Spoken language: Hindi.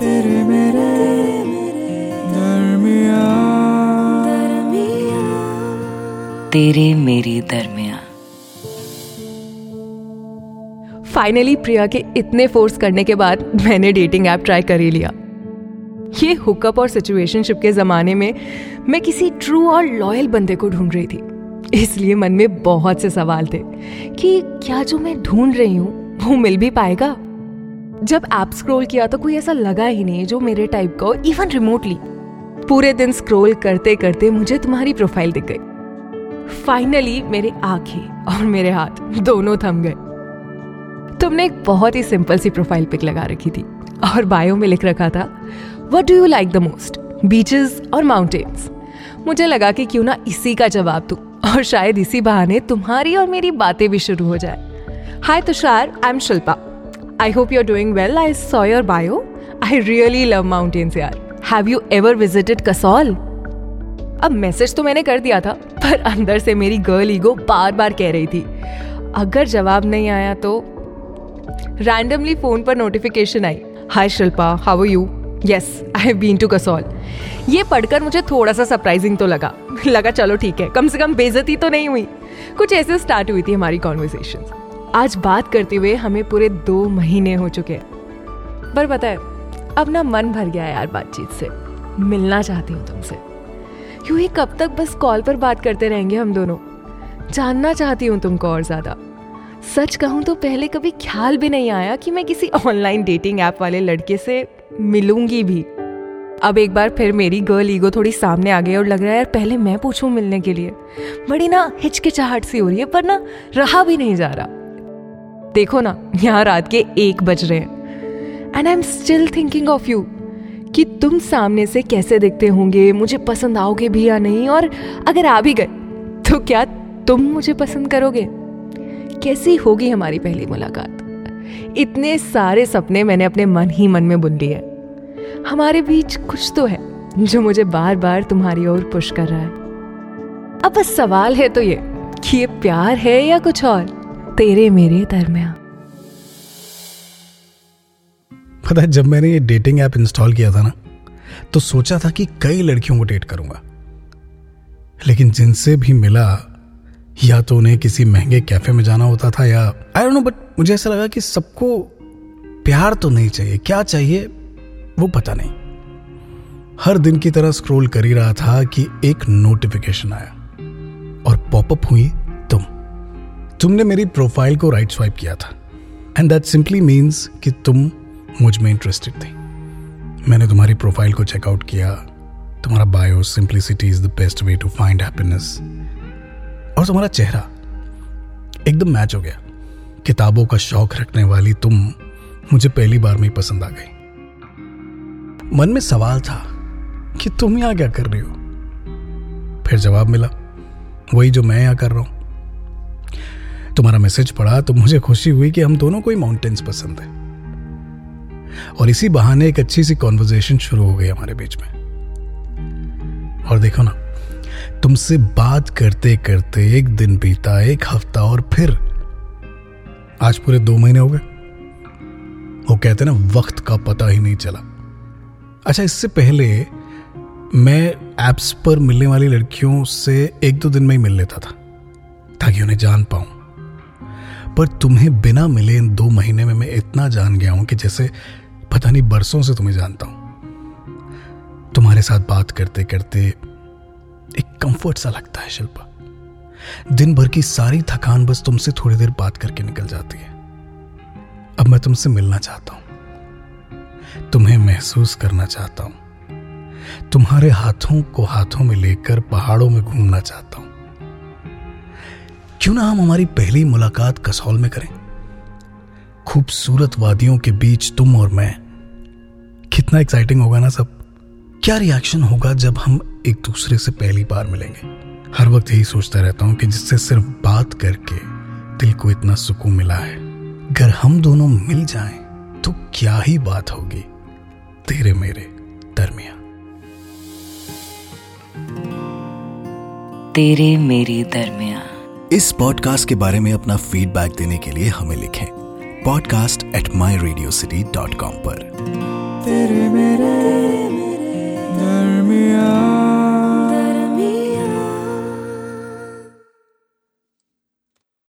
तेरे मेरे दरमियां, तेरे मेरे दरमियां। फाइनली प्रिया के इतने फोर्स करने के बाद मैंने डेटिंग ऐप ट्राई कर ही लिया। ये हुकअप और सिचुएशनशिप के ज़माने में मैं किसी ट्रू और लॉयल बंदे को ढूंढ रही थी, इसलिए मन में बहुत से सवाल थे कि क्या जो मैं ढूंढ रही हूँ वो मिल भी पाएगा। जब ऐप स्क्रॉल किया तो कोई ऐसा लगा ही नहीं जो मेरे टाइप का हो, इवन रिमोटली। पूरे दिन स्क्रॉल करते करते मुझे तुम्हारी प्रोफाइल दिख गई। फाइनली मेरी आँखें और मेरे हाथ दोनों थम गए। तुमने एक बहुत ही सिंपल सी प्रोफाइल पिक लगा रखी थी और बायो में लिख रखा था, what do you like the most, beaches और माउंटेन्स। मुझे लगा कि क्यों ना इसी का जवाब दूं और शायद इसी बहाने तुम्हारी और मेरी बातें भी शुरू हो जाए। Hi Tushar, I am Shilpa, I hope you are doing well. I saw your bio, I really love mountains. यार, have you ever visited Kasol. अब मैसेज तो मैंने कर दिया था, पर अंदर से मेरी गर्ल ईगो बार बार कह रही थी अगर जवाब नहीं आया तो। रैंडमली फोन पर नोटिफिकेशन आई, hi Shilpa, how are you, yes I have been to Kasol. ये पढ़कर मुझे थोड़ा सा सरप्राइजिंग तो लगा चलो ठीक है, कम से कम बेइज्जती तो नहीं हुई। कुछ ऐसे स्टार्ट हुई थी हमारी कॉन्वर्सेशंस। आज बात करते हुए हमें पूरे 2 महीने हो चुके हैं, पर पता है अब ना मन भर गया यार बातचीत से। मिलना चाहती हूँ तुमसे। यूं ही कब तक बस कॉल पर बात करते रहेंगे हम दोनों। जानना चाहती हूँ तुमको और ज़्यादा। सच कहूँ तो पहले कभी ख्याल भी नहीं आया कि मैं किसी ऑनलाइन डेटिंग ऐप वाले लड़के से मिलूंगी भी। अब एक बार फिर मेरी गर्ल ईगो थोड़ी सामने आ गई और लग रहा है यार पहले मैं पूछूं मिलने के लिए। बड़ी ना हिचकिचाहट सी हो रही है, पर ना रहा भी नहीं जा रहा। देखो ना यहाँ रात के 1 बज रहे हैं and I am still thinking of you कि तुम सामने से कैसे दिखते होंगे, मुझे पसंद आओगे भी या नहीं, और अगर आ भी गए तो क्या तुम मुझे पसंद करोगे, कैसी होगी हमारी पहली मुलाकात। इतने सारे सपने मैंने अपने मन ही मन में बुन लिए हैं। हमारे बीच कुछ तो है जो मुझे बार बार तुम्हारी ओर पुश कर रहा है। अब बस सवाल है तो ये कि ये प्यार है या कुछ और। तेरे मेरे दरमियां। पता है जब मैंने ये डेटिंग ऐप इंस्टॉल किया था ना, तो सोचा था कि कई लड़कियों को डेट करूंगा, लेकिन जिनसे भी मिला या तो उन्हें किसी महंगे कैफे में जाना होता था या आई डोंट नो, बट मुझे ऐसा लगा कि सबको प्यार तो नहीं चाहिए, क्या चाहिए वो पता नहीं। हर दिन की तरह स्क्रॉल कर ही रहा था कि एक नोटिफिकेशन आया और पॉपअप हुई तुमने मेरी प्रोफाइल को राइट स्वाइप किया था एंड दैट सिंपली मीन्स कि तुम मुझ में इंटरेस्टेड थी। मैंने तुम्हारी प्रोफाइल को चेकआउट किया, तुम्हारा bio, simplicity is the best way to find happiness, और तुम्हारा चेहरा एकदम मैच हो गया। किताबों का शौक रखने वाली तुम मुझे पहली बार में ही पसंद आ गई। मन में सवाल था कि तुम यहाँ क्या कर रही हो। फिर जवाब मिला वही जो मैं यहाँ कर रहा हूं। तुम्हारा मैसेज पढ़ा तो मुझे खुशी हुई कि हम दोनों को ही माउंटेन्स पसंद है, और इसी बहाने एक अच्छी सी कॉन्वर्सेशन शुरू हो गई हमारे बीच में। और देखो ना, तुमसे बात करते करते 1 दिन बीता, 1 हफ्ता, और फिर आज पूरे 2 महीने हो गए। वो कहते ना वक्त का पता ही नहीं चला। अच्छा, इससे पहले मैं एप्स पर मिलने वाली लड़कियों से 1-2 दिन में ही मिल लेता था ताकि उन्हें जान पाऊं, पर तुम्हें बिना मिले इन 2 महीने में मैं इतना जान गया हूं कि जैसे पता नहीं बरसों से तुम्हें जानता हूं। तुम्हारे साथ बात करते करते एक कंफर्ट सा लगता है शिल्पा। दिन भर की सारी थकान बस तुमसे थोड़ी देर बात करके निकल जाती है। अब मैं तुमसे मिलना चाहता हूं, तुम्हें महसूस करना चाहता हूं, तुम्हारे हाथों को हाथों में लेकर पहाड़ों में घूमना चाहता हूं। क्यों ना हम हमारी पहली मुलाकात कसौल में करें, खूबसूरत वादियों के बीच तुम और मैं। कितना एक्साइटिंग होगा ना सब। क्या रिएक्शन होगा जब हम एक दूसरे से पहली बार मिलेंगे। हर वक्त यही सोचता रहता हूं कि जिससे सिर्फ बात करके दिल को इतना सुकून मिला है, अगर हम दोनों मिल जाएं तो क्या ही बात होगी। तेरे मेरे दरमियां। तेरे मेरे दरमियां। इस पॉडकास्ट के बारे में अपना फीडबैक देने के लिए हमें लिखें podcast@myradiocity.com पर।